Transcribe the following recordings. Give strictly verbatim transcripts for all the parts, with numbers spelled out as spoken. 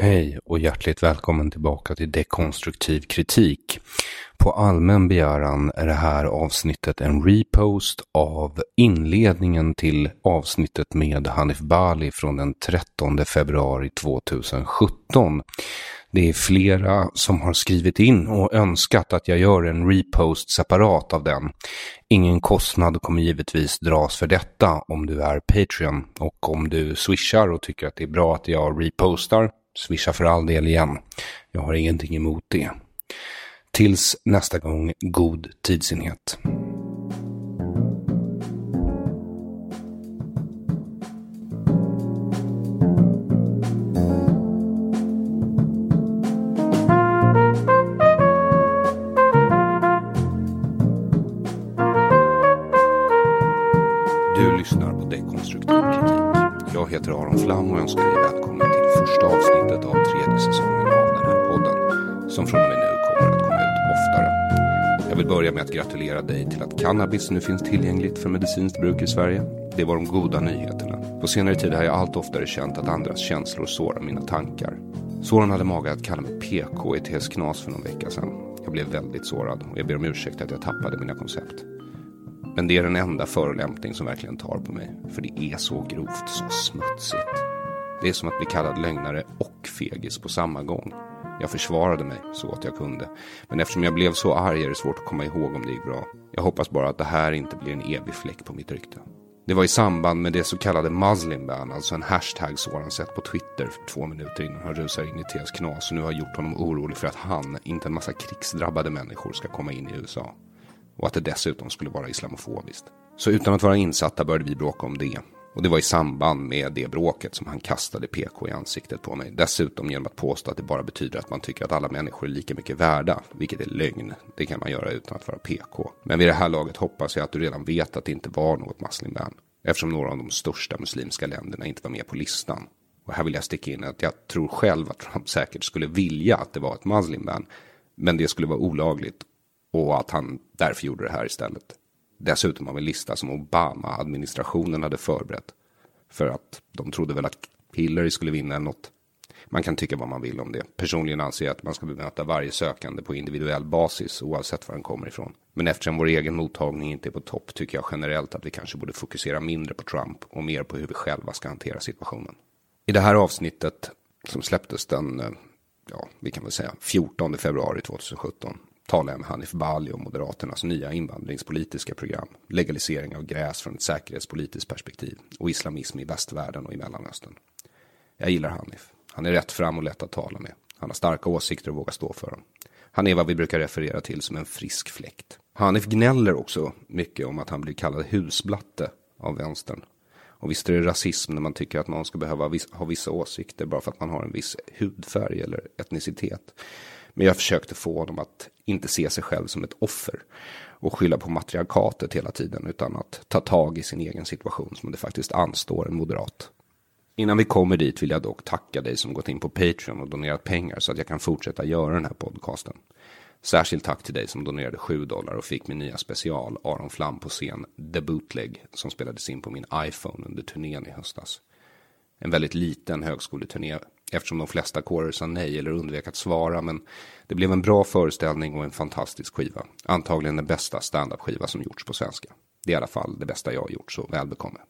Hej och hjärtligt välkommen tillbaka till Dekonstruktiv kritik. På allmän begäran är det här avsnittet en repost av inledningen till avsnittet med Hanif Bali från den trettonde februari tjugohundrasjutton. Det är flera som har skrivit in och önskat att jag gör en repost separat av den. Ingen kostnad kommer givetvis dras för detta om du är Patreon, och om du swishar och tycker att det är bra att jag repostar, swisha för all del igen. Jag har ingenting emot det. Tills nästa gång, god tidsenhet. Du lyssnar på Dekonstruktiv kritik. Jag heter Aron Flam och önskar dig välkommen till första avsnittet av tredje säsongen av den här podden, som från och med nu kommer att komma ut oftare. Jag vill börja med att gratulera dig till att cannabis nu finns tillgängligt för medicinskt bruk i Sverige. Det var de goda nyheterna. På senare tid har jag allt oftare känt att andras känslor sårar mina tankar. Soran hade mage att kalla mig P K i T S Knas för någon vecka sedan. Jag blev väldigt sårad och jag ber om ursäkt att jag tappade mina koncept. Men det är den enda förolämpning som verkligen tar på mig, för det är så grovt, så smutsigt. Det är som att bli kallad lögnare och fegis på samma gång. Jag försvarade mig så att jag kunde, men eftersom jag blev så arg är det svårt att komma ihåg om det gick bra. Jag hoppas bara att det här inte blir en evig fläck på mitt rykte. Det var i samband med det så kallade Muslimban, alltså en hashtag Soran sett på Twitter för två minuter innan han rusar in i T S Knas, och nu har gjort honom orolig för att han, inte en massa krigsdrabbade människor, ska komma in i U S A. Och att det dessutom skulle vara islamofobiskt. Så utan att vara insatta började vi bråka om det. Och det var i samband med det bråket som han kastade P K i ansiktet på mig. Dessutom genom att påstå att det bara betyder att man tycker att alla människor är lika mycket värda. Vilket är lögn. Det kan man göra utan att vara P K. Men vid det här laget hoppas jag att du redan vet att det inte var något Muslimban, eftersom några av de största muslimska länderna inte var med på listan. Och här vill jag sticka in att jag tror själv att Trump säkert skulle vilja att det var ett Muslimban, men det skulle vara olagligt. Och att han därför gjorde det här istället. Dessutom har vi en lista som Obama-administrationen hade förberett. För att de trodde väl att Hillary skulle vinna eller något. Man kan tycka vad man vill om det. Personligen anser jag att man ska bemöta varje sökande på individuell basis oavsett var den kommer ifrån. Men eftersom vår egen mottagning inte är på topp tycker jag generellt att vi kanske borde fokusera mindre på Trump och mer på hur vi själva ska hantera situationen. I det här avsnittet som släpptes den, ja, vi kan väl säga fjortonde februari tjugohundrasjutton. Talar jag med Hanif Bali om Moderaternas nya invandringspolitiska program, legalisering av gräs från ett säkerhetspolitiskt perspektiv och islamism i västvärlden och i Mellanöstern. Jag gillar Hanif. Han är rätt fram och lätt att tala med. Han har starka åsikter och vågar stå för dem. Han är vad vi brukar referera till som en frisk fläkt. Hanif gnäller också mycket om att han blir kallad husblatte av vänstern. Och visst är det rasism när man tycker att någon ska behöva ha vissa åsikter bara för att man har en viss hudfärg eller etnicitet. Men jag försökte få dem att inte se sig själv som ett offer och skylla på matriarkatet hela tiden, utan att ta tag i sin egen situation som det faktiskt anstår en moderat. Innan vi kommer dit vill jag dock tacka dig som gått in på Patreon och donerat pengar så att jag kan fortsätta göra den här podcasten. Särskilt tack till dig som donerade sju dollar och fick min nya special Aron Flam på scen The Bootleg som spelades in på min iPhone under turnén i höstas. En väldigt liten högskoleturné eftersom de flesta kårer sa nej eller undvek att svara, men det blev en bra föreställning och en fantastisk skiva. Antagligen den bästa stand-up-skiva som gjorts på svenska. Det är i alla fall det bästa jag har gjort, så välbekomme.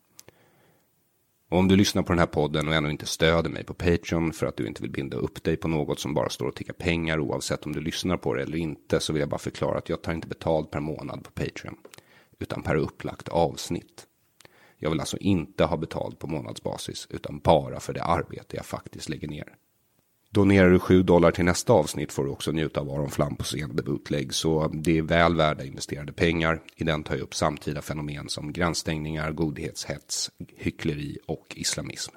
Och om du lyssnar på den här podden och ännu inte stöder mig på Patreon för att du inte vill binda upp dig på något som bara står och tickar pengar oavsett om du lyssnar på det eller inte, så vill jag bara förklara att jag tar inte betalt per månad på Patreon utan per upplagt avsnitt. Jag vill alltså inte ha betalt på månadsbasis utan bara för det arbete jag faktiskt lägger ner. Donerar du sju dollar till nästa avsnitt får du också njuta av Aron Flam på scen The Bootleg, så det är väl värda investerade pengar. I den tar jag upp samtida fenomen som gränsstängningar, godhetshets, hyckleri och islamism.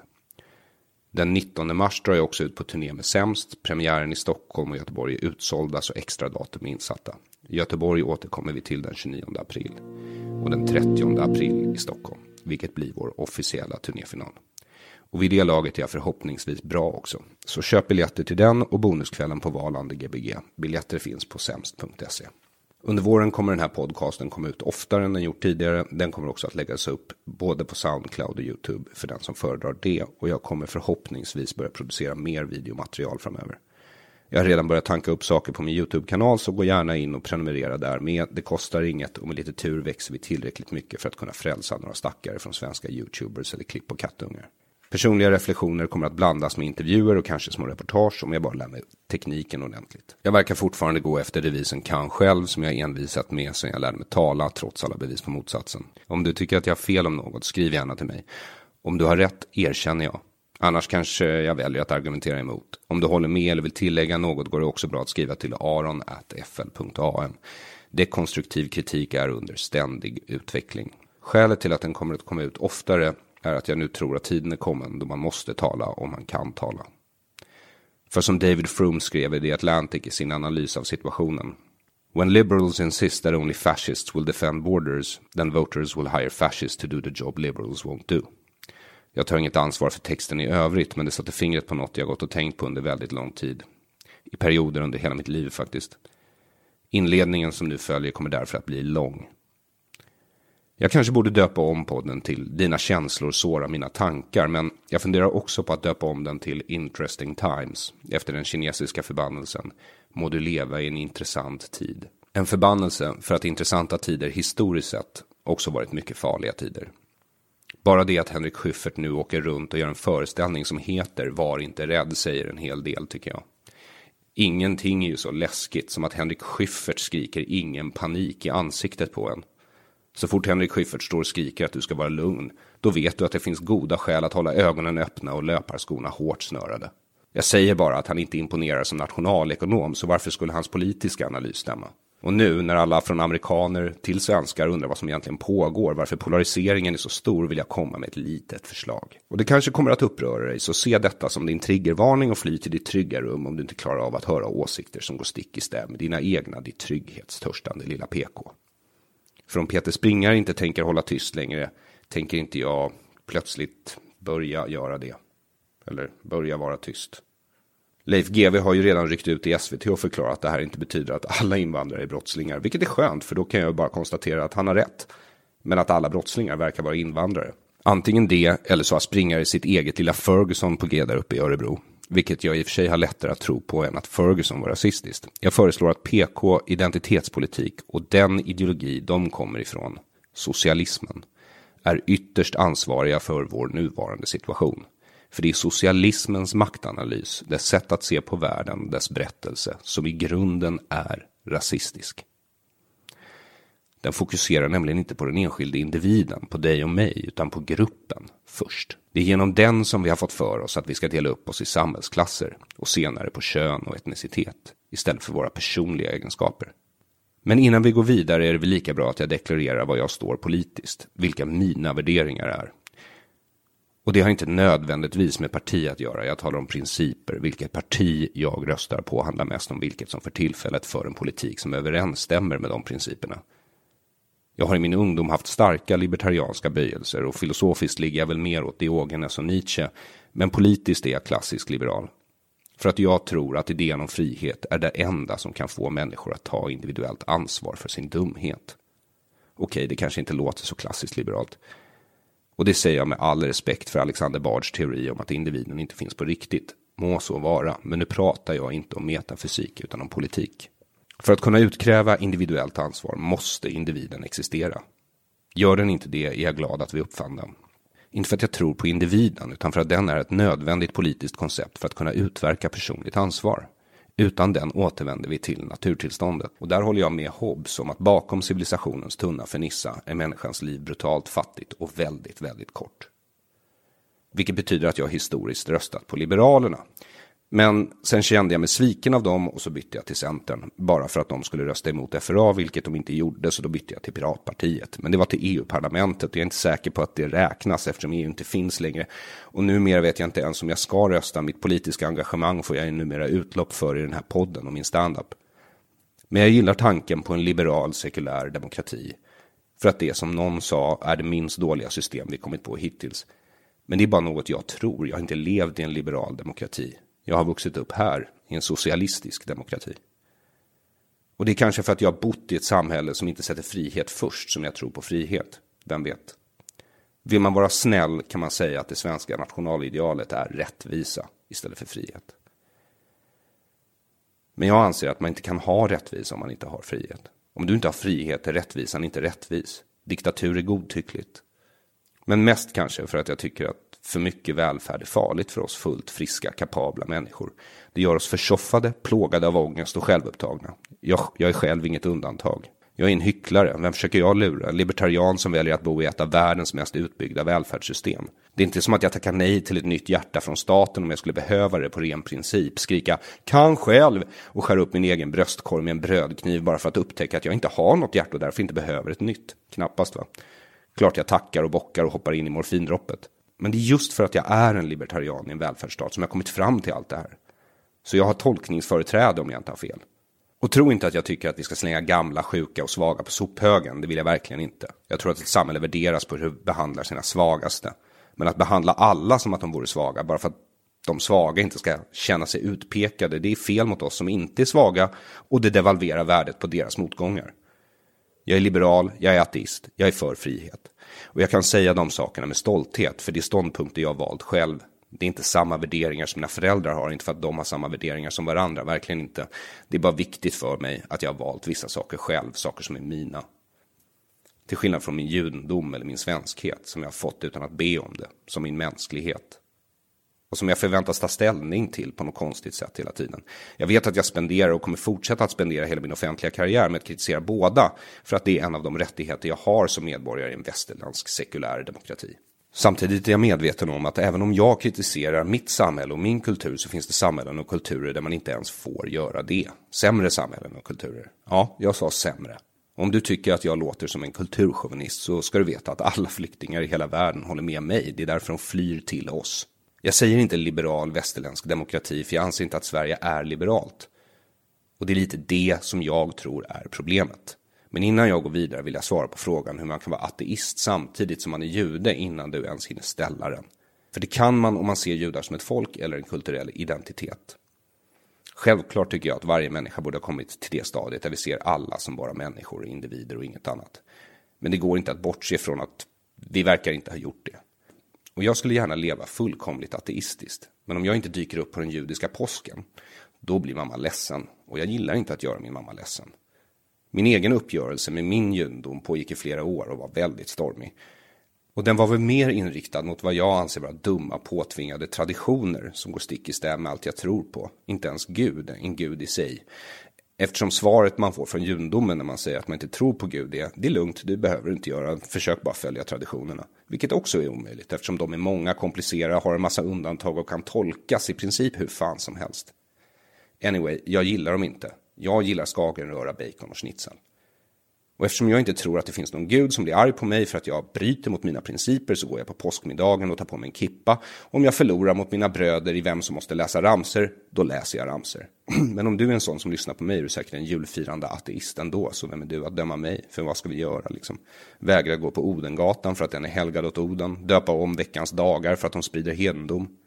Den nittonde mars drar jag också ut på turné med Sämst. Premiären i Stockholm och Göteborg är utsålda så extra datum är insatta. I Göteborg återkommer vi till den tjugonionde april och den trettionde april i Stockholm, vilket blir vår officiella turnéfinal. Och vid det laget är jag förhoppningsvis bra också. Så köp biljetter till den och bonuskvällen på Valande G B G. Biljetter finns på sämst punkt se. Under våren kommer den här podcasten komma ut oftare än den gjort tidigare. Den kommer också att läggas upp både på Soundcloud och YouTube för den som föredrar det. Och jag kommer förhoppningsvis börja producera mer videomaterial framöver. Jag har redan börjat tanka upp saker på min YouTube-kanal, så gå gärna in och prenumerera där med. Det kostar inget och med lite tur växer vi tillräckligt mycket för att kunna frälsa några stackare från svenska YouTubers eller klipp- och kattungar. Personliga reflektioner kommer att blandas med intervjuer och kanske små reportage om jag bara lär mig tekniken ordentligt. Jag verkar fortfarande gå efter devisen kan själv som jag envisat med sedan jag lärde mig tala trots alla bevis på motsatsen. Om du tycker att jag har fel om något, skriv gärna till mig. Om du har rätt erkänner jag. Annars kanske jag väljer att argumentera emot. Om du håller med eller vill tillägga något går det också bra att skriva till aron at f l punkt a m. Dekonstruktiv kritik är under ständig utveckling. Skälet till att den kommer att komma ut oftare är att jag nu tror att tiden är kommen då man måste tala om man kan tala. För som David Frum skrev i The Atlantic i sin analys av situationen: When liberals insist that only fascists will defend borders, then voters will hire fascists to do the job liberals won't do. Jag tar inget ansvar för texten i övrigt, men det satte fingret på något jag gått och tänkt på under väldigt lång tid. I perioder under hela mitt liv faktiskt. Inledningen som nu följer kommer därför att bli lång. Jag kanske borde döpa om podden till Dina känslor sårar mina tankar, men jag funderar också på att döpa om den till Interesting Times, efter den kinesiska förbannelsen må du leva i en intressant tid. En förbannelse för att intressanta tider historiskt sett också varit mycket farliga tider. Bara det att Henrik Schyffert nu åker runt och gör en föreställning som heter Var inte rädd säger en hel del, tycker jag. Ingenting är ju så läskigt som att Henrik Schyffert skriker ingen panik i ansiktet på en. Så fort Henrik Schyffert står och skriker att du ska vara lugn, då vet du att det finns goda skäl att hålla ögonen öppna och löparskorna hårt snörade. Jag säger bara att han inte imponerar som nationalekonom, så varför skulle hans politiska analys stämma? Och nu när alla från amerikaner till svenskar undrar vad som egentligen pågår, varför polariseringen är så stor, vill jag komma med ett litet förslag. Och det kanske kommer att uppröra dig, så se detta som din triggervarning och fly till ditt trygga rum om du inte klarar av att höra åsikter som går stick i stäv med dina egna, ditt trygghetstörstande lilla P K. För om Peter Springare inte tänker hålla tyst längre, tänker inte jag plötsligt börja göra det. Eller börja vara tyst. Leif G W har ju redan ryckt ut i S V T och förklarat att det här inte betyder att alla invandrare är brottslingar. Vilket är skönt, för då kan jag bara konstatera att han har rätt. Men att alla brottslingar verkar vara invandrare. Antingen det, eller så har Springare sitt eget lilla Ferguson på G där uppe i Örebro. Vilket jag i och för sig har lättare att tro på än att Ferguson var rasistiskt. Jag föreslår att P K, identitetspolitik och den ideologi de kommer ifrån, socialismen, är ytterst ansvariga för vår nuvarande situation. För det är socialismens maktanalys, dess sätt att se på världen, dess berättelse, som i grunden är rasistisk. Den fokuserar nämligen inte på den enskilde individen, på dig och mig, utan på gruppen först. Det är genom den som vi har fått för oss att vi ska dela upp oss i samhällsklasser och senare på kön och etnicitet istället för våra personliga egenskaper. Men innan vi går vidare är det väl lika bra att jag deklarerar vad jag står politiskt, vilka mina värderingar är. Och det har inte nödvändigtvis med parti att göra, jag talar om principer, vilket parti jag röstar på handlar mest om vilket som för tillfället för en politik som överensstämmer med de principerna. Jag har i min ungdom haft starka libertarianska böjelser och filosofiskt ligger jag väl mer åt Diogenes och Nietzsche, men politiskt är jag klassisk liberal. För att jag tror att idén om frihet är det enda som kan få människor att ta individuellt ansvar för sin dumhet. Okej, det kanske inte låter så klassiskt liberalt. Och det säger jag med all respekt för Alexander Bards teori om att individen inte finns på riktigt. Må så vara, men nu pratar jag inte om metafysik utan om politik. För att kunna utkräva individuellt ansvar måste individen existera. Gör den inte det är jag glad att vi uppfann den. Inte för att jag tror på individen utan för att den är ett nödvändigt politiskt koncept för att kunna utverka personligt ansvar. Utan den återvänder vi till naturtillståndet. Och där håller jag med Hobbes om att bakom civilisationens tunna fernissa är människans liv brutalt fattigt och väldigt, väldigt kort. Vilket betyder att jag historiskt röstat på Liberalerna. Men sen kände jag mig sviken av dem och så bytte jag till Centern. Bara för att de skulle rösta emot F R A, vilket de inte gjorde, så då bytte jag till Piratpartiet. Men det var till E U-parlamentet och jag är inte säker på att det räknas eftersom E U inte finns längre. Och numera vet jag inte ens om jag ska rösta. Mitt politiska engagemang får jag numera utlopp för i den här podden och min stand-up. Men jag gillar tanken på en liberal, sekulär demokrati. För att det som någon sa är det minst dåliga system vi kommit på hittills. Men det är bara något jag tror. Jag har inte levt i en liberal demokrati. Jag har vuxit upp här i en socialistisk demokrati. Och det är kanske för att jag har bott i ett samhälle som inte sätter frihet först som jag tror på frihet. Vem vet? Vill man vara snäll kan man säga att det svenska nationalidealet är rättvisa istället för frihet. Men jag anser att man inte kan ha rättvisa om man inte har frihet. Om du inte har frihet är rättvisan inte rättvis. Diktatur är godtyckligt. Men mest kanske för att jag tycker att för mycket välfärd är farligt för oss fullt friska, kapabla människor. Det gör oss försoffade, plågade av ångest och självupptagna. Jag, jag är själv inget undantag. Jag är en hycklare. Vem försöker jag lura? En libertarian som väljer att bo i ett av världens mest utbyggda välfärdssystem. Det är inte som att jag tackar nej till ett nytt hjärta från staten om jag skulle behöva det på ren princip. Skrika, kan själv! Och skära upp min egen bröstkorg med en brödkniv bara för att upptäcka att jag inte har något hjärta och därför inte behöver ett nytt. Knappast va? Klart jag tackar och bockar och hoppar in i morfindroppet. Men det är just för att jag är en libertarian i en välfärdsstat som jag kommit fram till allt det här. Så jag har tolkningsföreträde om jag inte har fel. Och tro inte att jag tycker att vi ska slänga gamla, sjuka och svaga på sophögen. Det vill jag verkligen inte. Jag tror att ett samhälle värderas på hur det behandlar sina svagaste. Men att behandla alla som att de vore svaga bara för att de svaga inte ska känna sig utpekade. Det är fel mot oss som inte är svaga och det devalverar värdet på deras motgångar. Jag är liberal, jag är ateist, jag är för frihet. Och jag kan säga de sakerna med stolthet för det är ståndpunkter jag valt själv. Det är inte samma värderingar som mina föräldrar har, inte för att de har samma värderingar som varandra, verkligen inte. Det är bara viktigt för mig att jag har valt vissa saker själv, saker som är mina. Till skillnad från min judendom eller min svenskhet som jag har fått utan att be om det, som min mänsklighet. Och som jag förväntas ta ställning till på något konstigt sätt hela tiden. Jag vet att jag spenderar och kommer fortsätta att spendera hela min offentliga karriär med att kritisera båda för att det är en av de rättigheter jag har som medborgare i en västerländsk sekulär demokrati. Samtidigt är jag medveten om att även om jag kritiserar mitt samhälle och min kultur så finns det samhällen och kulturer där man inte ens får göra det. Sämre samhällen och kulturer. Ja, jag sa sämre. Om du tycker att jag låter som en kulturchauvinist så ska du veta att alla flyktingar i hela världen håller med mig. Det är därför de flyr till oss. Jag säger inte liberal västerländsk demokrati för jag anser inte att Sverige är liberalt. Och det är lite det som jag tror är problemet. Men innan jag går vidare vill jag svara på frågan hur man kan vara ateist samtidigt som man är jude innan du ens hinner ställa den. För det kan man om man ser judar som ett folk eller en kulturell identitet. Självklart tycker jag att varje människa borde ha kommit till det stadiet där vi ser alla som bara människor, individer och inget annat. Men det går inte att bortse från att vi verkar inte ha gjort det. Och jag skulle gärna leva fullkomligt ateistiskt. Men om jag inte dyker upp på den judiska påsken, då blir mamma ledsen. Och jag gillar inte att göra min mamma ledsen. Min egen uppgörelse med min judendom pågick i flera år och var väldigt stormig. Och den var väl mer inriktad mot vad jag anser vara dumma, påtvingade traditioner som går stick i stäv med allt jag tror på. Inte ens Gud, en Gud i sig. Eftersom svaret man får från judendomen när man säger att man inte tror på Gud är det är lugnt, du behöver inte göra, försök bara följa traditionerna. Vilket också är omöjligt eftersom de är många, komplicerade, har en massa undantag och kan tolkas i princip hur fan som helst. Anyway, jag gillar dem inte. Jag gillar skagenröra, bacon och schnitzel. Och eftersom jag inte tror att det finns någon gud som blir arg på mig för att jag bryter mot mina principer, så går jag på påskmiddagen och tar på mig en kippa. Om jag förlorar mot mina bröder i vem som måste läsa ramser, då läser jag ramser. Men om du är en sån som lyssnar på mig är du säkert en julfirande ateist ändå, så vem är du att döma mig? För vad ska vi göra liksom? Vägra gå på Odengatan för att den är helgad åt Oden, döpa om veckans dagar för att de sprider hedendom.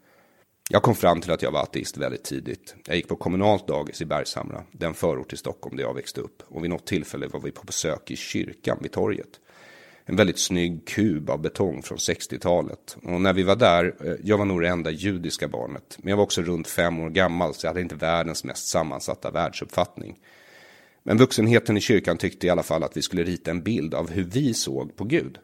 Jag kom fram till att jag var ateist väldigt tidigt. Jag gick på kommunalt dagis i Bergshamra, den förort till Stockholm där jag växte upp. Och vid något tillfälle var vi på besök i kyrkan vid torget. En väldigt snygg kub av betong från sextiotalet. Och när vi var där, jag var nog det enda judiska barnet. Men jag var också runt fem år gammal, så jag hade inte världens mest sammansatta världsuppfattning. Men vuxenheten i kyrkan tyckte i alla fall att vi skulle rita en bild av hur vi såg på Gud.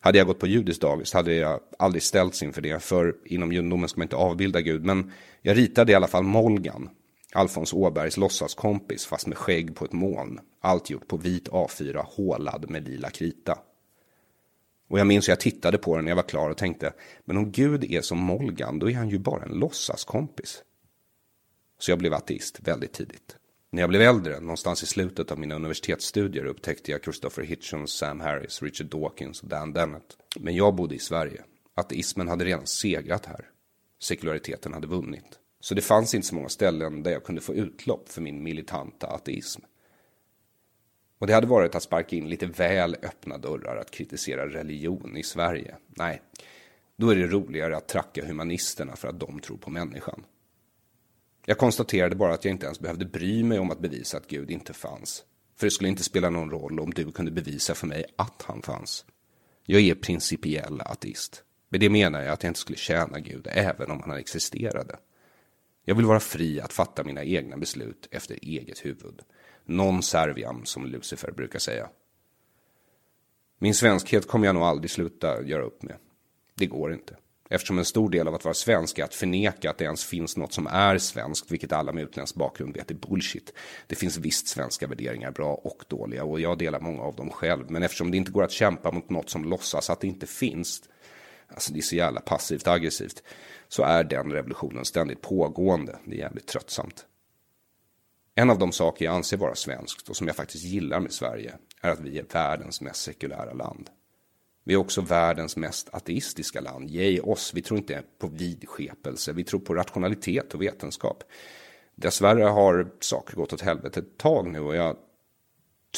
Hade jag gått på judiskt dagis hade jag aldrig ställts inför det, för inom judendomen ska man inte avbilda Gud. Men jag ritade i alla fall Molgan, Alfons Åbergs låtsaskompis, fast med skägg på ett moln. Allt gjort på vit A fyra, hålad med lila krita. Och jag minns att jag tittade på den när jag var klar och tänkte, men om Gud är som Molgan, då är han ju bara en låtsaskompis. Så jag blev ateist väldigt tidigt. När jag blev äldre, någonstans i slutet av mina universitetsstudier, upptäckte jag Christopher Hitchens, Sam Harris, Richard Dawkins och Dan Dennett. Men jag bodde i Sverige. Ateismen hade redan segrat här. Sekulariteten hade vunnit. Så det fanns inte så många ställen där jag kunde få utlopp för min militanta ateism. Och det hade varit att sparka in lite väl öppna dörrar att kritisera religion i Sverige. Nej, då är det roligare att tracka humanisterna för att de tror på människan. Jag konstaterade bara att jag inte ens behövde bry mig om att bevisa att Gud inte fanns. För det skulle inte spela någon roll om du kunde bevisa för mig att han fanns. Jag är principiell ateist. Med det menar jag att jag inte skulle tjäna Gud även om han existerade. Jag vill vara fri att fatta mina egna beslut efter eget huvud. Non serviam, som Lucifer brukar säga. Min svenskhet kommer jag nog aldrig sluta göra upp med. Det går inte. Eftersom en stor del av att vara svensk är att förneka att det ens finns något som är svenskt, vilket alla med utländsk bakgrund vet är bullshit. Det finns visst svenska värderingar, bra och dåliga, och jag delar många av dem själv. Men eftersom det inte går att kämpa mot något som låtsas att det inte finns, alltså det är så jävla passivt aggressivt, så är den revolutionen ständigt pågående. Det är jävligt tröttsamt. En av de saker jag anser vara svenskt och som jag faktiskt gillar med Sverige är att vi är världens mest sekulära land. Vi är också världens mest ateistiska land. Yay oss, vi tror inte på vidskepelse, vi tror på rationalitet och vetenskap. Dessvärre har saker gått åt helvete ett tag nu, och jag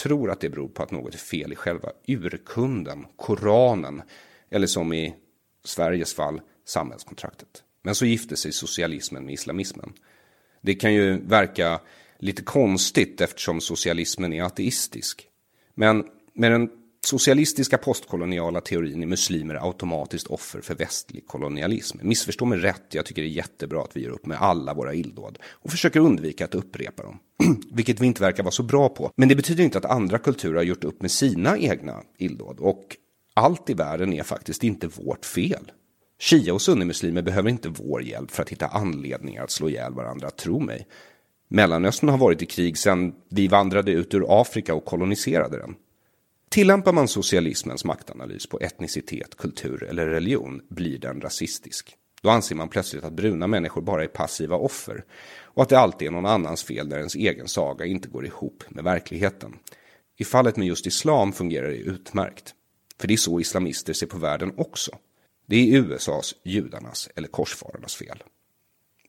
tror att det beror på att något är fel i själva urkunden, Koranen, eller som i Sveriges fall, samhällskontraktet. Men så gifte sig socialismen med islamismen. Det kan ju verka lite konstigt eftersom socialismen är ateistisk. Men med den socialistiska postkoloniala teorin är muslimer automatiskt offer för västlig kolonialism. Missförstå mig rätt, jag tycker det är jättebra att vi gör upp med alla våra illdåd och försöker undvika att upprepa dem, vilket vi inte verkar vara så bra på. Men det betyder inte att andra kulturer har gjort upp med sina egna illdåd, och allt i världen är faktiskt inte vårt fel. Shia och sunnimuslimer behöver inte vår hjälp för att hitta anledningar att slå ihjäl varandra, tro mig. Mellanöstern har varit i krig sedan vi vandrade ut ur Afrika och koloniserade den. Tillämpar man socialismens maktanalys på etnicitet, kultur eller religion blir den rasistisk. Då anser man plötsligt att bruna människor bara är passiva offer och att det alltid är någon annans fel när ens egen saga inte går ihop med verkligheten. I fallet med just islam fungerar det utmärkt, för det är så islamister ser på världen också. Det är U S A:s, judarnas eller korsfararnas fel.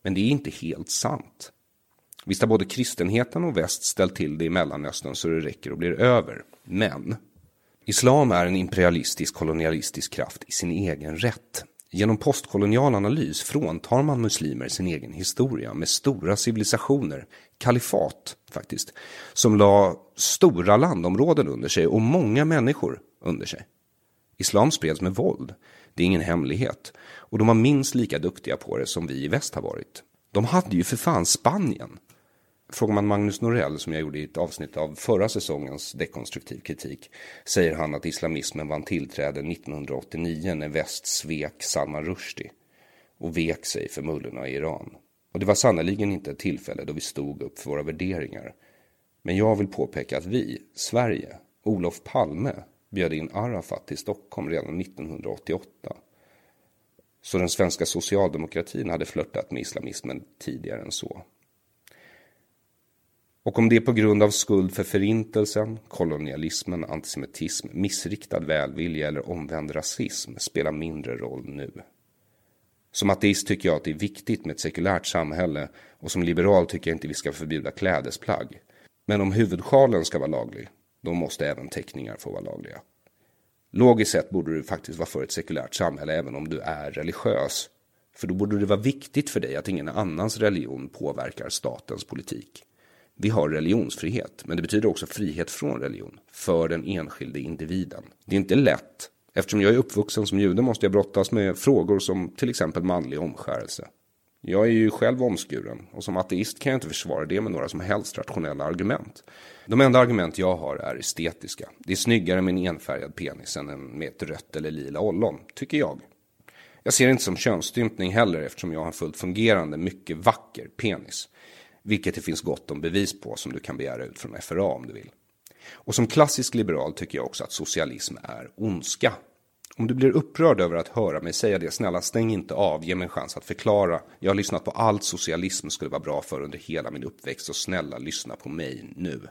Men det är inte helt sant. Visst har både kristenheten och väst ställt till det i Mellanöstern så det räcker och blir över. Men islam är en imperialistisk kolonialistisk kraft i sin egen rätt. Genom postkolonial analys fråntar man muslimer sin egen historia med stora civilisationer, kalifat faktiskt, som la stora landområden under sig och många människor under sig. Islam spreds med våld, det är ingen hemlighet, och de var minst lika duktiga på det som vi i väst har varit. De hade ju för fan Spanien. Frågar man Magnus Norell, som jag gjorde i ett avsnitt av förra säsongens Dekonstruktiv kritik, säger han att islamismen vann tillträde nittonhundraåttionio när väst svek Salman Rushdie och vek sig för mullorna i Iran. Och det var sannoliken inte ett tillfälle då vi stod upp för våra värderingar. Men jag vill påpeka att vi, Sverige, Olof Palme, bjöd in Arafat till Stockholm redan nittonhundraåttioåtta. Så den svenska socialdemokratin hade flörtat med islamismen tidigare än så. Och om det är på grund av skuld för förintelsen, kolonialismen, antisemitism, missriktad välvilja eller omvänd rasism spelar mindre roll nu. Som ateist tycker jag att det är viktigt med ett sekulärt samhälle och som liberal tycker jag inte vi ska förbjuda klädesplagg. Men om huvudsjalen ska vara laglig, då måste även teckningar få vara lagliga. Logiskt sett borde du faktiskt vara för ett sekulärt samhälle även om du är religiös. För då borde det vara viktigt för dig att ingen annans religion påverkar statens politik. Vi har religionsfrihet, men det betyder också frihet från religion, för den enskilde individen. Det är inte lätt. Eftersom jag är uppvuxen som jude måste jag brottas med frågor som till exempel manlig omskärelse. Jag är ju själv omskuren, och som ateist kan jag inte försvara det med några som helst rationella argument. De enda argument jag har är estetiska. Det är snyggare med en enfärgad penis än med ett rött eller lila ollon, tycker jag. Jag ser det inte som könsstympning heller eftersom jag har en fullt fungerande, mycket vacker penis. Vilket det finns gott om bevis på som du kan begära ut från F R A om du vill. Och som klassisk liberal tycker jag också att socialism är ondska. Om du blir upprörd över att höra mig säga det, snälla stäng inte av, ge mig en chans att förklara. Jag har lyssnat på allt socialism skulle vara bra för under hela min uppväxt och snälla lyssna på mig nu.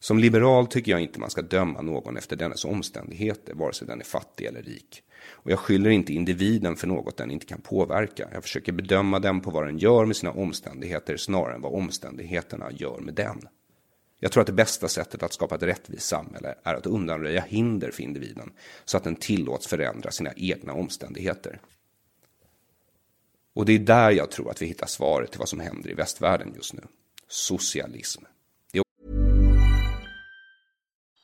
Som liberal tycker jag inte man ska döma någon efter dennes omständigheter, vare sig den är fattig eller rik. Och jag skyller inte individen för något den inte kan påverka. Jag försöker bedöma den på vad den gör med sina omständigheter snarare än vad omständigheterna gör med den. Jag tror att det bästa sättet att skapa ett rättvist samhälle är att undanröja hinder för individen så att den tillåts förändra sina egna omständigheter. Och det är där jag tror att vi hittar svaret till vad som händer i västvärlden just nu. Socialism.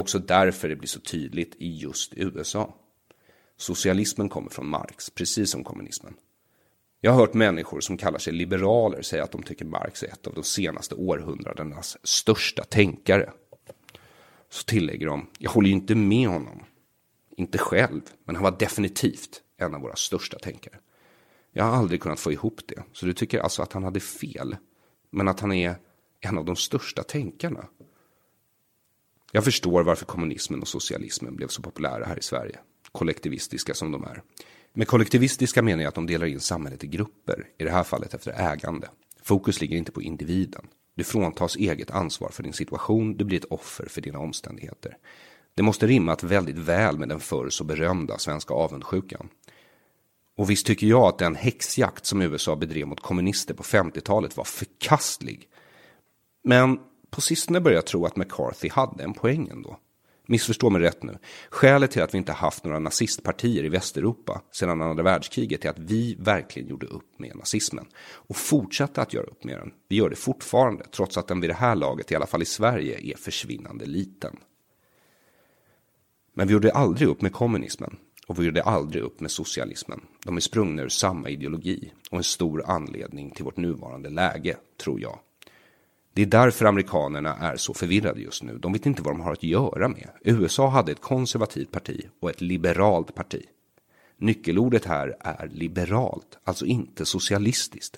Också därför det blir så tydligt i just U S A. Socialismen kommer från Marx, precis som kommunismen. Jag har hört människor som kallar sig liberaler säga att de tycker Marx är ett av de senaste århundradenas största tänkare. Så tillägger de, jag håller ju inte med honom. Inte själv, men han var definitivt en av våra största tänkare. Jag har aldrig kunnat få ihop det, så du tycker alltså att han hade fel, men att han är en av de största tänkarna. Jag förstår varför kommunismen och socialismen blev så populära här i Sverige, kollektivistiska som de är. Med kollektivistiska menar jag att de delar in samhället i grupper, i det här fallet efter ägande. Fokus ligger inte på individen. Du fråntas eget ansvar för din situation, du blir ett offer för dina omständigheter. Det måste rimma väldigt väl med den förr så berömda svenska avundsjukan. Och visst tycker jag att den häxjakt som U S A bedrev mot kommunister på femtiotalet var förkastlig. Men på sistone började jag tro att McCarthy hade en poäng ändå. Missförstå mig rätt nu. Skälet till att vi inte haft några nazistpartier i Västeuropa sedan andra världskriget är att vi verkligen gjorde upp med nazismen. Och fortsatte att göra upp med den. Vi gör det fortfarande, trots att den vid det här laget, i alla fall i Sverige, är försvinnande liten. Men vi gjorde aldrig upp med kommunismen. Och vi gjorde aldrig upp med socialismen. De är sprungna ur samma ideologi. Och en stor anledning till vårt nuvarande läge, tror jag. Det är därför amerikanerna är så förvirrade just nu. De vet inte vad de har att göra med. U S A hade ett konservativt parti och ett liberalt parti. Nyckelordet här är liberalt, alltså inte socialistiskt.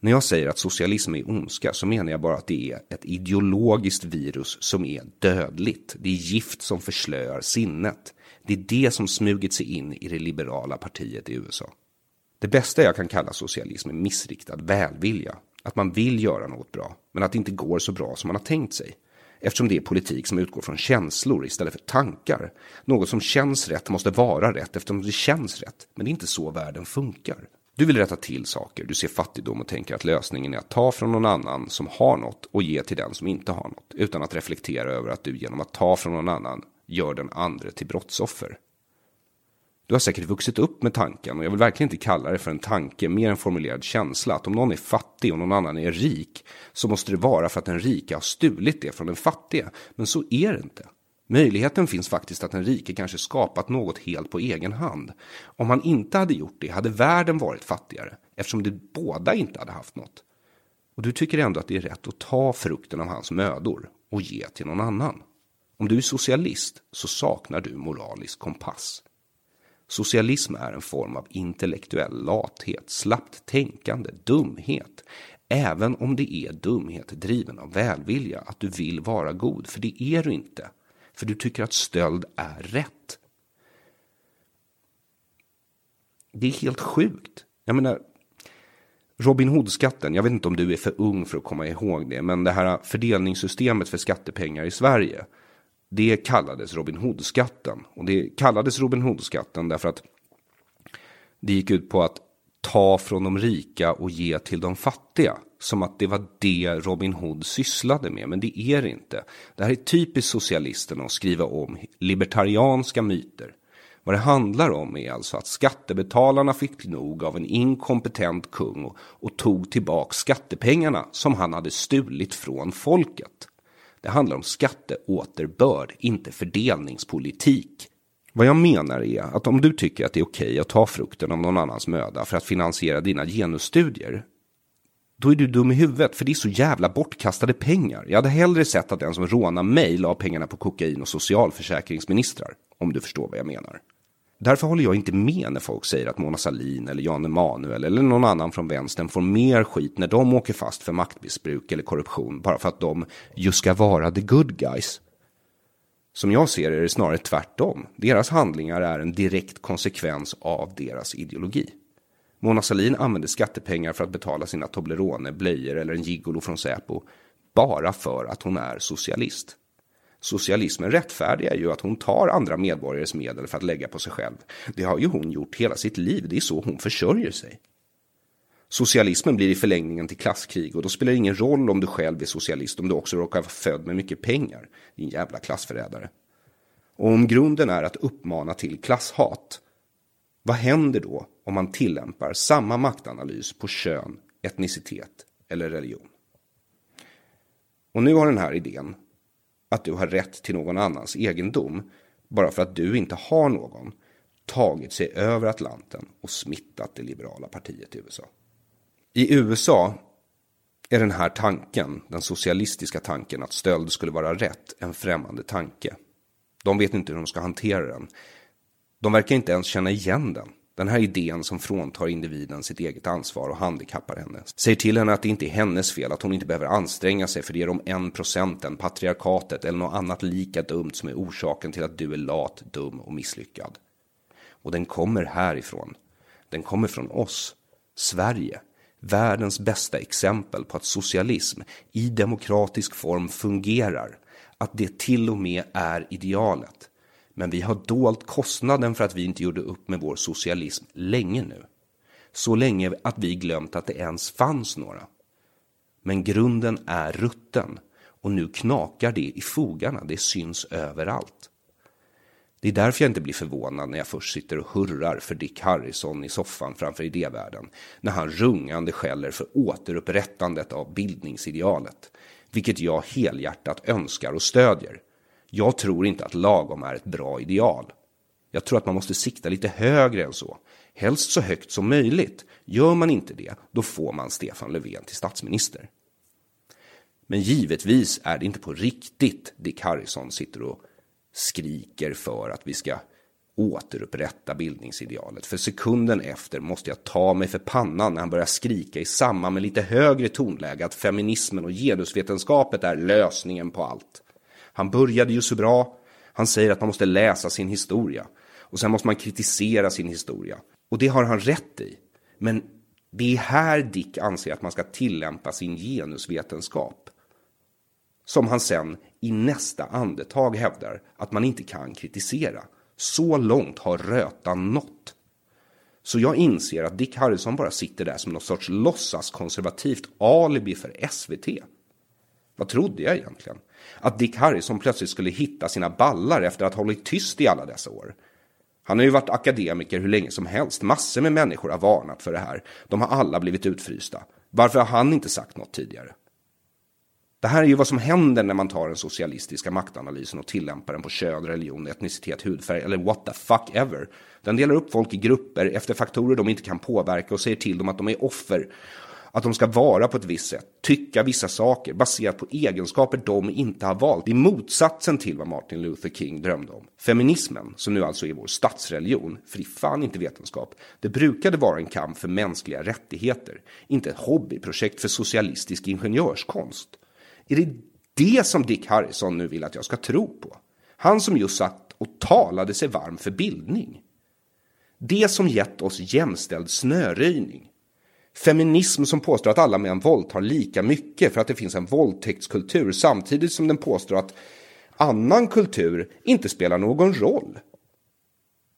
När jag säger att socialism är ondska så menar jag bara att det är ett ideologiskt virus som är dödligt. Det är gift som förslöar sinnet. Det är det som smugit sig in i det liberala partiet i U S A. Det bästa jag kan kalla socialism är missriktad välvilja. Att man vill göra något bra, men att det inte går så bra som man har tänkt sig. Eftersom det är politik som utgår från känslor istället för tankar. Något som känns rätt måste vara rätt eftersom det känns rätt, men det är inte så världen funkar. Du vill rätta till saker, du ser fattigdom och tänker att lösningen är att ta från någon annan som har något och ge till den som inte har något, utan att reflektera över att du genom att ta från någon annan gör den andra till brottsoffer. Du har säkert vuxit upp med tanken, och jag vill verkligen inte kalla det för en tanke, mer en formulerad känsla att om någon är fattig och någon annan är rik så måste det vara för att den rika har stulit det från den fattiga, men så är det inte. Möjligheten finns faktiskt att den rike kanske skapat något helt på egen hand. Om han inte hade gjort det hade världen varit fattigare, eftersom de båda inte hade haft något. Och du tycker ändå att det är rätt att ta frukten av hans mödor och ge till någon annan. Om du är socialist så saknar du moralisk kompass. Socialism är en form av intellektuell lathet, slappt tänkande, dumhet. Även om det är dumhet driven av välvilja, att du vill vara god, för det är du inte. För du tycker att stöld är rätt. Det är helt sjukt. Jag menar, Robin Hood-skatten, jag vet inte om du är för ung för att komma ihåg det, men det här fördelningssystemet för skattepengar i Sverige, det kallades Robin Hood-skatten. Och det kallades Robin Hood-skatten därför att det gick ut på att ta från de rika och ge till de fattiga. Som att det var det Robin Hood sysslade med, men det är det inte. Det här är typiskt socialisterna att skriva om libertarianska myter. Vad det handlar om är alltså att skattebetalarna fick nog av en inkompetent kung och, och tog tillbaka skattepengarna som han hade stulit från folket. Det handlar om skatteåterbörd, inte fördelningspolitik. Vad jag menar är att om du tycker att det är okej att ta frukten av någon annans möda för att finansiera dina genusstudier, då är du dum i huvudet, för det är så jävla bortkastade pengar. Jag hade hellre sett att den som rånar mig la pengarna på kokain och socialförsäkringsministrar, om du förstår vad jag menar. Därför håller jag inte med när folk säger att Mona Sahlin eller Jan Emanuel eller någon annan från vänstern får mer skit när de åker fast för maktmissbruk eller korruption bara för att de just ska vara the good guys. Som jag ser är det snarare tvärtom. Deras handlingar är en direkt konsekvens av deras ideologi. Mona Sahlin använde skattepengar för att betala sina Toblerone, blöjor eller en gigolo från Säpo bara för att hon är socialist. Socialismen rättfärdigar ju att hon tar andra medborgares medel för att lägga på sig själv. Det har ju hon gjort hela sitt liv, det är så hon försörjer sig. Socialismen blir i förlängningen till klasskrig, och då spelar det ingen roll om du själv är socialist om du också råkar vara född med mycket pengar, din jävla klassförrädare. Och om grunden är att uppmana till klasshat, vad händer då om man tillämpar samma maktanalys på kön, etnicitet eller religion? Och nu har den här idén att du har rätt till någon annans egendom bara för att du inte har någon tagit sig över Atlanten och smittat det liberala partiet i U S A. I U S A är den här tanken, den socialistiska tanken att stöld skulle vara rätt, en främmande tanke. De vet inte hur de ska hantera den. De verkar inte ens känna igen den. Den här idén som fråntar individen sitt eget ansvar och handikappar henne. Säger till henne att det inte är hennes fel, att hon inte behöver anstränga sig för det är de en procenten, patriarkatet eller något annat lika dumt som är orsaken till att du är lat, dum och misslyckad. Och den kommer härifrån. Den kommer från oss, Sverige. Världens bästa exempel på att socialism i demokratisk form fungerar. Att det till och med är idealet. Men vi har dolt kostnaden för att vi inte gjorde upp med vår socialism länge nu. Så länge att vi glömt att det ens fanns några. Men grunden är rutten. Och nu knakar det i fogarna. Det syns överallt. Det är därför jag inte blir förvånad när jag först sitter och hurrar för Dick Harrison i soffan framför idévärlden. När han rungande skäller för återupprättandet av bildningsidealet. Vilket jag helhjärtat önskar och stödjer. Jag tror inte att lagom är ett bra ideal. Jag tror att man måste sikta lite högre än så. Helst så högt som möjligt. Gör man inte det, då får man Stefan Löfven till statsminister. Men givetvis är det inte på riktigt Dick Harrison sitter och skriker för att vi ska återupprätta bildningsidealet. För sekunden efter måste jag ta mig för pannan när han börjar skrika i samma med lite högre tonläge att feminismen och genusvetenskapet är lösningen på allt. Han började ju så bra. Han säger att man måste läsa sin historia. Och sen måste man kritisera sin historia. Och det har han rätt i. Men det är här Dick anser att man ska tillämpa sin genusvetenskap. Som han sen i nästa andetag hävdar att man inte kan kritisera. Så långt har rötan nått. Så jag inser att Dick Harrison bara sitter där som någon sorts låtsas konservativt alibi för S V T. Vad trodde jag egentligen? Att Dick Harrison plötsligt skulle hitta sina ballar efter att ha hållit tyst i alla dessa år. Han har ju varit akademiker hur länge som helst. Massor med människor har varnat för det här. De har alla blivit utfrysta. Varför har han inte sagt något tidigare? Det här är ju vad som händer när man tar den socialistiska maktanalysen och tillämpar den på kön, religion, etnicitet, hudfärg eller what the fuck ever. Den delar upp folk i grupper efter faktorer de inte kan påverka och säger till dem att de är offer. Att de ska vara på ett visst sätt, tycka vissa saker baserat på egenskaper de inte har valt. I motsatsen till vad Martin Luther King drömde om. Feminismen, som nu alltså är vår statsreligion, för i fan inte vetenskap. Det brukade vara en kamp för mänskliga rättigheter, inte ett hobbyprojekt för socialistisk ingenjörskonst. Är det det som Dick Harrison nu vill att jag ska tro på? Han som just satt och talade sig varm för bildning. Det som gett oss jämställd snöröjning. Feminism som påstår att alla män våldtar lika mycket för att det finns en våldtäktskultur, samtidigt som den påstår att annan kultur inte spelar någon roll.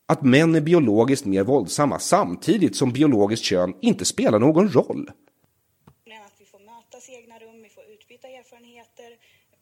Att män är biologiskt mer våldsamma samtidigt som biologiskt kön inte spelar någon roll.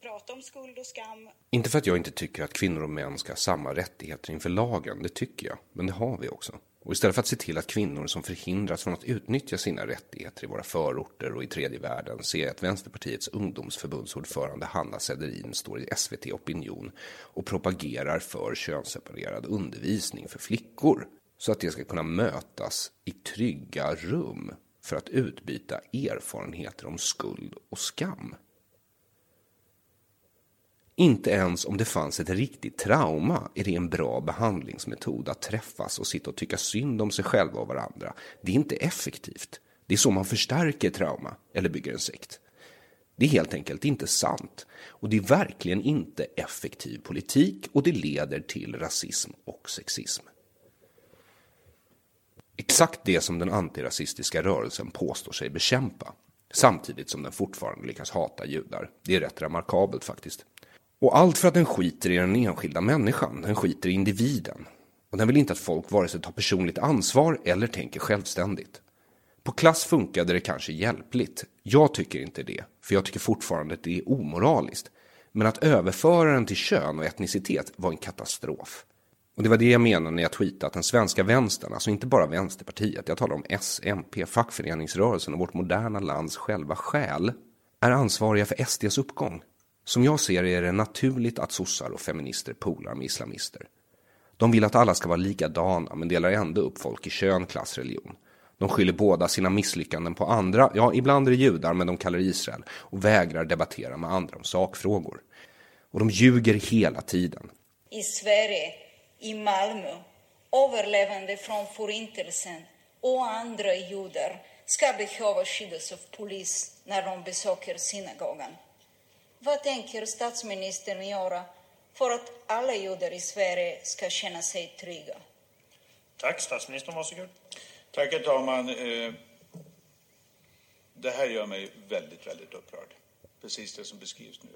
Prata om skuld och skam. Inte för att jag inte tycker att kvinnor och män ska ha samma rättigheter inför lagen, det tycker jag, men det har vi också. Och istället för att se till att kvinnor som förhindras från att utnyttja sina rättigheter i våra förorter och i tredje världen, ser jag att Vänsterpartiets ungdomsförbundsordförande Hanna Sederin står i S V T Opinion och propagerar för könsseparerad undervisning för flickor, så att de ska kunna mötas i trygga rum för att utbyta erfarenheter om skuld och skam. Inte ens om det fanns ett riktigt trauma är det en bra behandlingsmetod att träffas och sitta och tycka synd om sig själva och varandra. Det är inte effektivt. Det är så man förstärker trauma eller bygger en sekt. Det är helt enkelt inte sant. Och det är verkligen inte effektiv politik, och det leder till rasism och sexism. Exakt det som den antirasistiska rörelsen påstår sig bekämpa, samtidigt som den fortfarande lyckas hata judar. Det är rätt remarkabelt faktiskt. Och allt för att den skiter i den enskilda människan, den skiter i individen. Och den vill inte att folk vare sig tar personligt ansvar eller tänker självständigt. På klass funkade det kanske hjälpligt. Jag tycker inte det, för jag tycker fortfarande att det är omoraliskt. Men att överföra den till kön och etnicitet var en katastrof. Och det var det jag menade när jag tweetade att den svenska vänstern, alltså inte bara Vänsterpartiet, jag talar om S M P, fackföreningsrörelsen och vårt moderna lands själva själ, är ansvariga för S D:s uppgång. Som jag ser är det naturligt att sossar och feminister polar med islamister. De vill att alla ska vara likadana, men delar ändå upp folk i kön, klass, religion. De skyller båda sina misslyckanden på andra, ja ibland är det judar men de kallar Israel, och vägrar debattera med andra om sakfrågor. Och de ljuger hela tiden. I Sverige, i Malmö, överlevande från förintelsen och andra judar ska behöva skyddas av polis när de besöker synagogan. Vad tänker statsministern göra för att alla judar i Sverige ska känna sig trygga? Tack, statsministern, varsågod. Tack, herr talman. Det här gör mig väldigt, väldigt upprörd. Precis det som beskrivs nu.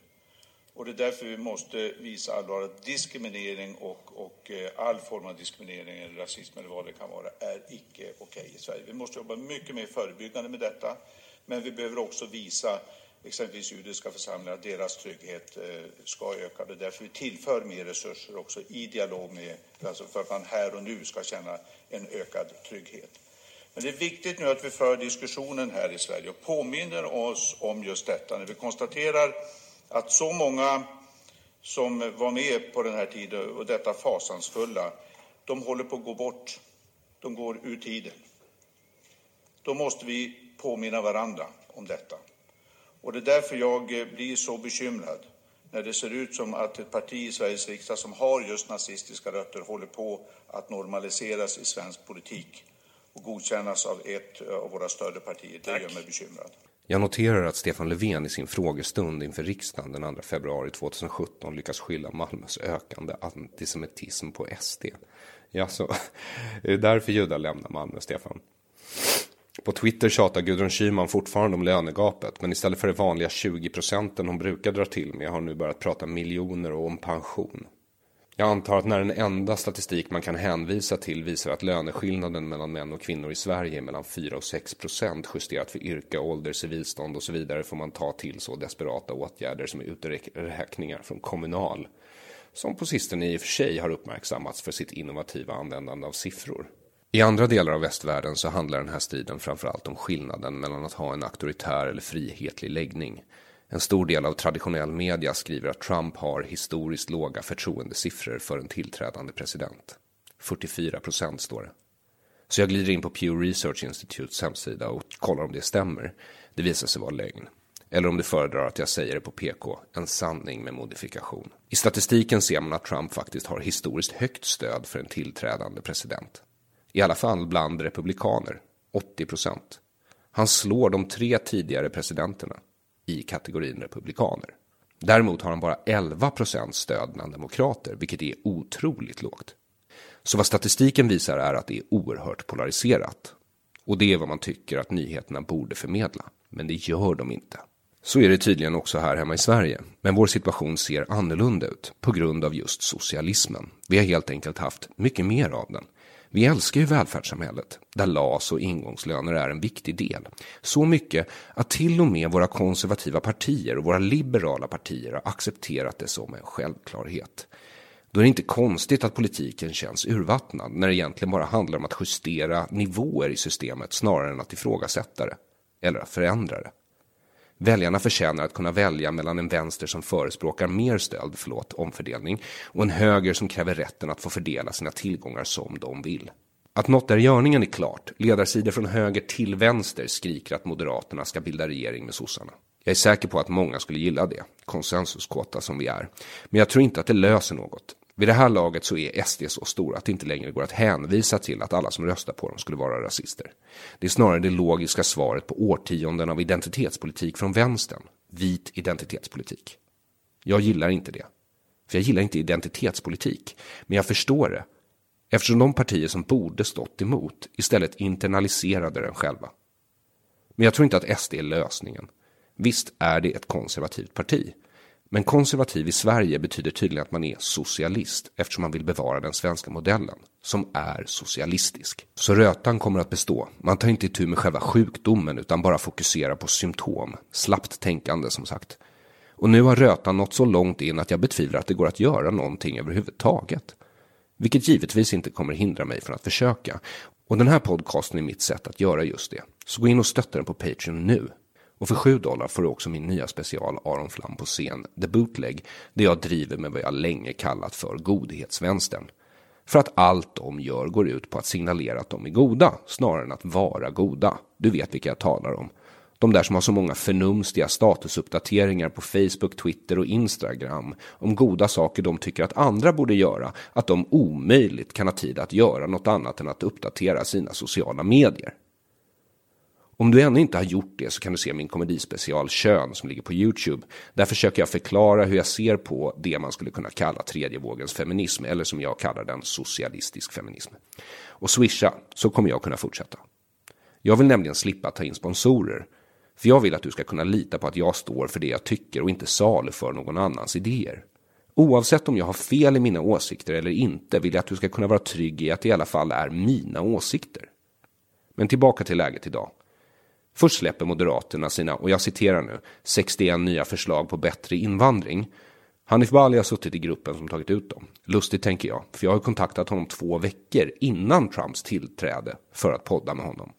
Och det är därför vi måste visa allvar att diskriminering och, och all form av diskriminering eller rasism eller vad det kan vara är icke okej i Sverige. Vi måste jobba mycket mer förebyggande med detta. Men vi behöver också visa exempelvis judiska församlingar, deras trygghet ska öka. Det är därför vi tillför mer resurser också i dialog med, alltså för att man här och nu ska känna en ökad trygghet. Men det är viktigt nu att vi för diskussionen här i Sverige och påminner oss om just detta. När vi konstaterar att så många som var med på den här tiden och detta fasansfulla, de håller på att gå bort. De går ur tiden. Då måste vi påminna varandra om detta. Och det är därför jag blir så bekymrad när det ser ut som att ett parti i Sveriges riksdag som har just nazistiska rötter håller på att normaliseras i svensk politik och godkännas av ett av våra större partier. Det gör mig bekymrad. Jag noterar att Stefan Löfven i sin frågestund inför riksdagen den andra februari tjugohundrasjutton lyckas skylla Malmös ökande antisemitism på S D. Ja, så det är därför judar lämnar Malmö, Stefan. På Twitter tjatar Gudrun Schyman fortfarande om lönegapet, men istället för det vanliga tjugo procenten hon brukar dra till med har nu börjat prata miljoner och om pension. Jag antar att när den enda statistik man kan hänvisa till visar att löneskillnaden mellan män och kvinnor i Sverige är mellan fyra och sex procent justerat för yrke, ålder, civilstånd och så vidare får man ta till så desperata åtgärder som uträkningar från Kommunal, som på sistone i och för sig har uppmärksammats för sitt innovativa användande av siffror. I andra delar av västvärlden så handlar den här striden framförallt om skillnaden mellan att ha en auktoritär eller frihetlig läggning. En stor del av traditionell media skriver att Trump har historiskt låga förtroendesiffror för en tillträdande president. fyrtiofyra procent står det. Så jag glider in på Pew Research Institutes hemsida och kollar om det stämmer. Det visar sig vara lögn. Eller om du föredrar att jag säger det på P K, en sanning med modifikation. I statistiken ser man att Trump faktiskt har historiskt högt stöd för en tillträdande president. I alla fall bland republikaner, åttio procent. Han slår de tre tidigare presidenterna i kategorin republikaner. Däremot har han bara elva procent stöd bland demokrater, vilket är otroligt lågt. Så vad statistiken visar är att det är oerhört polariserat. Och det är vad man tycker att nyheterna borde förmedla, men det gör de inte. Så är det tydligen också här hemma i Sverige. Men vår situation ser annorlunda ut på grund av just socialismen. Vi har helt enkelt haft mycket mer av den. Vi älskar ju välfärdssamhället, där L A S och ingångslöner är en viktig del. Så mycket att till och med våra konservativa partier och våra liberala partier har accepterat det som en självklarhet. Då är det inte konstigt att politiken känns urvattnad när det egentligen bara handlar om att justera nivåer i systemet snarare än att ifrågasätta det, eller att förändra det. Väljarna förtjänar att kunna välja mellan en vänster som förespråkar mer stöld, förlåt, omfördelning och en höger som kräver rätten att få fördela sina tillgångar som de vill. Att något där görningen är klart, ledarsidor från höger till vänster skriker att Moderaterna ska bilda regering med sossarna. Jag är säker på att många skulle gilla det, konsensuskåta som vi är. Men jag tror inte att det löser något. Vid det här laget så är S D så stora att det inte längre går att hänvisa till att alla som röstar på dem skulle vara rasister. Det är snarare det logiska svaret på årtionden av identitetspolitik från vänstern. Vit identitetspolitik. Jag gillar inte det. För jag gillar inte identitetspolitik. Men jag förstår det. Eftersom de partier som borde stått emot istället internaliserade den själva. Men jag tror inte att S D är lösningen. Visst är det ett konservativt parti. Men konservativ i Sverige betyder tydligen att man är socialist eftersom man vill bevara den svenska modellen som är socialistisk. Så rötan kommer att bestå. Man tar inte itu med själva sjukdomen utan bara fokuserar på symptom. Slappt tänkande som sagt. Och nu har rötan nått så långt in att jag betvivlar att det går att göra någonting överhuvudtaget. Vilket givetvis inte kommer hindra mig från att försöka. Och den här podcasten är mitt sätt att göra just det. Så gå in och stötta den på Patreon nu. Och för sju dollar får du också min nya special Aron Flam på scen, The Bootleg, där jag driver med vad jag länge kallat för godhetsvänstern. För att allt de gör går ut på att signalera att de är goda, snarare än att vara goda. Du vet vilka jag talar om. De där som har så många förnumstiga statusuppdateringar på Facebook, Twitter och Instagram om goda saker de tycker att andra borde göra, att de omöjligt kan ha tid att göra något annat än att uppdatera sina sociala medier. Om du ännu inte har gjort det så kan du se min komedispecial Kön som ligger på YouTube. Där försöker jag förklara hur jag ser på det man skulle kunna kalla tredje vågens feminism, eller som jag kallar den, socialistisk feminism. Och swisha, så kommer jag kunna fortsätta. Jag vill nämligen slippa ta in sponsorer. För jag vill att du ska kunna lita på att jag står för det jag tycker och inte saluför någon annans idéer. Oavsett om jag har fel i mina åsikter eller inte vill jag att du ska kunna vara trygg i att det i alla fall är mina åsikter. Men tillbaka till läget idag. Först släpper Moderaterna sina, och jag citerar nu, sextioen nya förslag på bättre invandring. Hanif Bali har suttit i gruppen som tagit ut dem. Lustigt tänker jag, för jag har kontaktat honom två veckor innan Trumps tillträde för att podda med honom.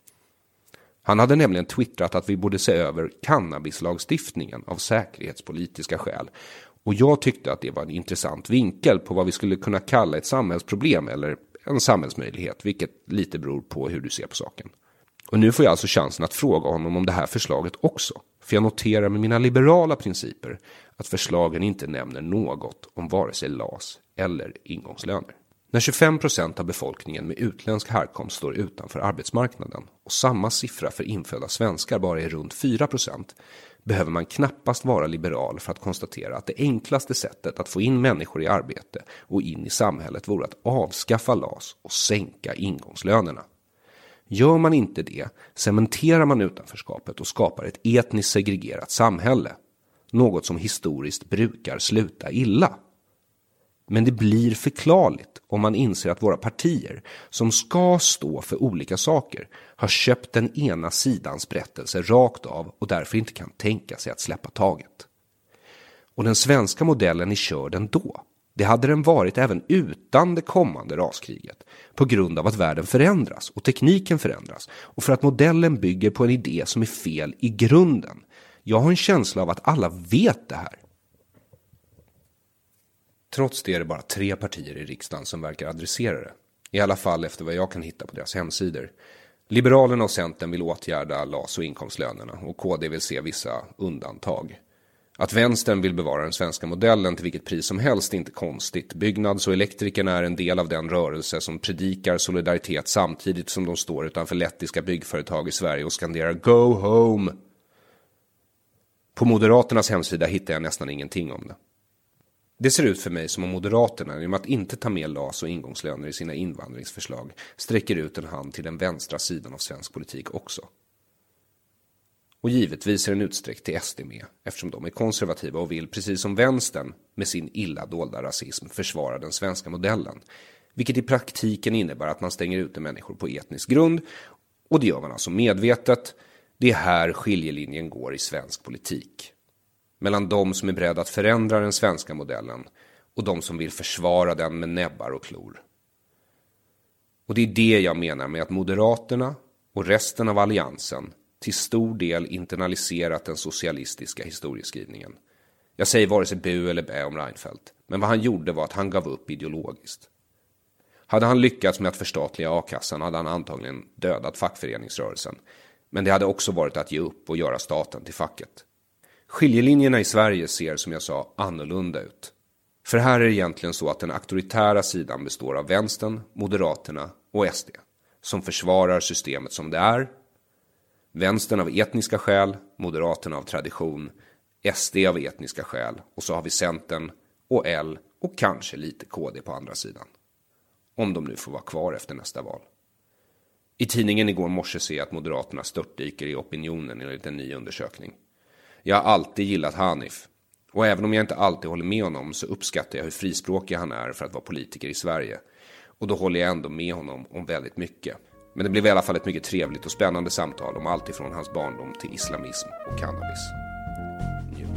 Han hade nämligen twittrat att vi borde se över cannabislagstiftningen av säkerhetspolitiska skäl. Och jag tyckte att det var en intressant vinkel på vad vi skulle kunna kalla ett samhällsproblem eller en samhällsmöjlighet, vilket lite beror på hur du ser på saken. Och nu får jag alltså chansen att fråga honom om det här förslaget också. För jag noterar med mina liberala principer att förslagen inte nämner något om vare sig L A S eller ingångslöner. När tjugofem procent av befolkningen med utländsk härkomst står utanför arbetsmarknaden och samma siffra för infödda svenskar bara är runt fyra procent behöver man knappast vara liberal för att konstatera att det enklaste sättet att få in människor i arbete och in i samhället vore att avskaffa L A S och sänka ingångslönerna. Gör man inte det, cementerar man utanförskapet och skapar ett etniskt segregerat samhälle. Något som historiskt brukar sluta illa. Men det blir förklarligt om man inser att våra partier, som ska stå för olika saker, har köpt den ena sidans berättelse rakt av och därför inte kan tänka sig att släppa taget. Och den svenska modellen är körd ändå. Det hade den varit även utan det kommande raskriget, på grund av att världen förändras och tekniken förändras, och för att modellen bygger på en idé som är fel i grunden. Jag har en känsla av att alla vet det här. Trots det är det bara tre partier i riksdagen som verkar adressera det. I alla fall efter vad jag kan hitta på deras hemsidor. Liberalerna och Centern vill åtgärda L A S och inkomstlönerna, och K D vill se vissa undantag. Att vänstern vill bevara den svenska modellen till vilket pris som helst är inte konstigt. Byggnads- och elektrikerna är en del av den rörelse som predikar solidaritet samtidigt som de står utanför lettiska byggföretag i Sverige och skanderar "Go home!". På Moderaternas hemsida hittar jag nästan ingenting om det. Det ser ut för mig som om Moderaterna, genom att inte ta med L A S och ingångslöner i sina invandringsförslag, sträcker ut en hand till den vänstra sidan av svensk politik också. Och givetvis är den utsträckt till S D med, eftersom de är konservativa och vill, precis som vänstern, med sin illa dolda rasism försvara den svenska modellen. Vilket i praktiken innebär att man stänger ute människor på etnisk grund, och det gör man alltså medvetet. Det är här skiljelinjen går i svensk politik. Mellan de som är beredda att förändra den svenska modellen och de som vill försvara den med näbbar och klor. Och det är det jag menar med att Moderaterna och resten av alliansen till stor del internaliserat den socialistiska historieskrivningen. Jag säger vare sig bu eller bä om Reinfeldt, men vad han gjorde var att han gav upp ideologiskt. Hade han lyckats med att förstatliga A-kassan hade han antagligen dödat fackföreningsrörelsen, men det hade också varit att ge upp och göra staten till facket. Skiljelinjerna i Sverige ser, som jag sa, annorlunda ut. För här är det egentligen så att den auktoritära sidan består av vänstern, Moderaterna och S D, som försvarar systemet som det är. Vänstern av etniska skäl, Moderaterna av tradition, S D av etniska skäl, och så har vi Centern och L och kanske lite K D på andra sidan. Om de nu får vara kvar efter nästa val. I tidningen igår morse ser jag att Moderaterna störtdyker i opinionen enligt en ny undersökning. Jag har alltid gillat Hanif, och även om jag inte alltid håller med honom så uppskattar jag hur frispråkig han är för att vara politiker i Sverige. Och då håller jag ändå med honom om väldigt mycket. Men det blev i alla fall ett mycket trevligt och spännande samtal om allt ifrån hans barndom till islamism och cannabis. Ja.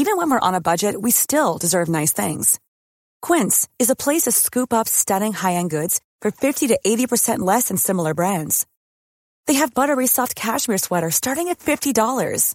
Even when we're on a budget, we still deserve nice things. Quince is a place to scoop up stunning high-end goods for fifty to eighty percent less than similar brands. They have buttery soft cashmere sweaters starting at fifty dollars,